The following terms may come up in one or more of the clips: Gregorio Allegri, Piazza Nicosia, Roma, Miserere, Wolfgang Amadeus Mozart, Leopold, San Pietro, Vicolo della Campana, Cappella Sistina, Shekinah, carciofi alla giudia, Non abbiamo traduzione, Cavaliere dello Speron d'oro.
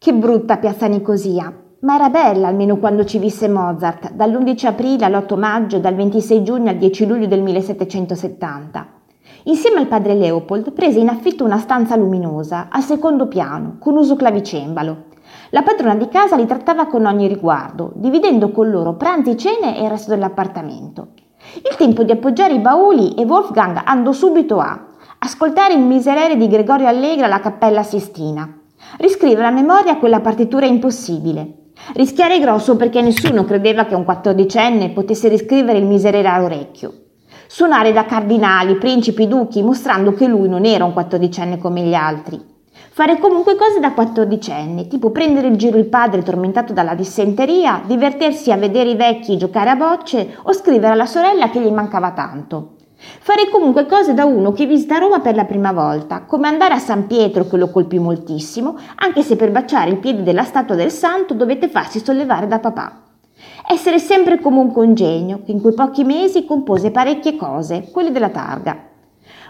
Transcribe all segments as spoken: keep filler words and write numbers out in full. Che brutta Piazza Nicosia, ma era bella almeno quando ci visse Mozart, dall'undici aprile all'otto maggio, dal ventisei giugno al dieci luglio del millesettecentosettanta. Insieme al padre Leopold prese in affitto una stanza luminosa, al secondo piano, con uso clavicembalo. La padrona di casa li trattava con ogni riguardo, dividendo con loro pranzi, cene e il resto dell'appartamento. Il tempo di appoggiare i bauli e Wolfgang andò subito a ascoltare il Miserere di Gregorio Allegri alla Cappella Sistina, riscrivere a memoria quella partitura impossibile, rischiare grosso perché nessuno credeva che un quattordicenne potesse riscrivere il Miserere a orecchio, suonare da cardinali, principi, duchi, mostrando che lui non era un quattordicenne come gli altri, fare comunque cose da quattordicenni, tipo prendere in giro il padre tormentato dalla dissenteria, divertirsi a vedere i vecchi giocare a bocce o scrivere alla sorella che gli mancava tanto. Fare comunque cose da uno che visita Roma per la prima volta, come andare a San Pietro, che lo colpì moltissimo, anche se per baciare il piede della statua del santo dovette farsi sollevare da papà. Essere sempre come un congegno, che in quei pochi mesi compose parecchie cose, quelle della targa.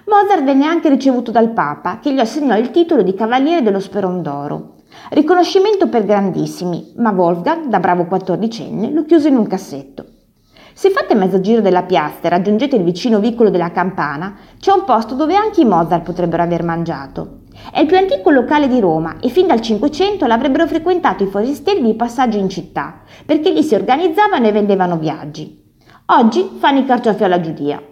Mozart venne anche ricevuto dal Papa, che gli assegnò il titolo di Cavaliere dello Speron d'oro. Riconoscimento per grandissimi, ma Wolfgang, da bravo quattordicenne, lo chiuse in un cassetto. Se fate mezzo giro della piazza e raggiungete il vicino Vicolo della Campana, c'è un posto dove anche i Mozart potrebbero aver mangiato. È il più antico locale di Roma e fin dal Cinquecento l'avrebbero frequentato i forestieri di passaggio in città, perché lì si organizzavano e vendevano viaggi. Oggi fanno i carciofi alla Giudia.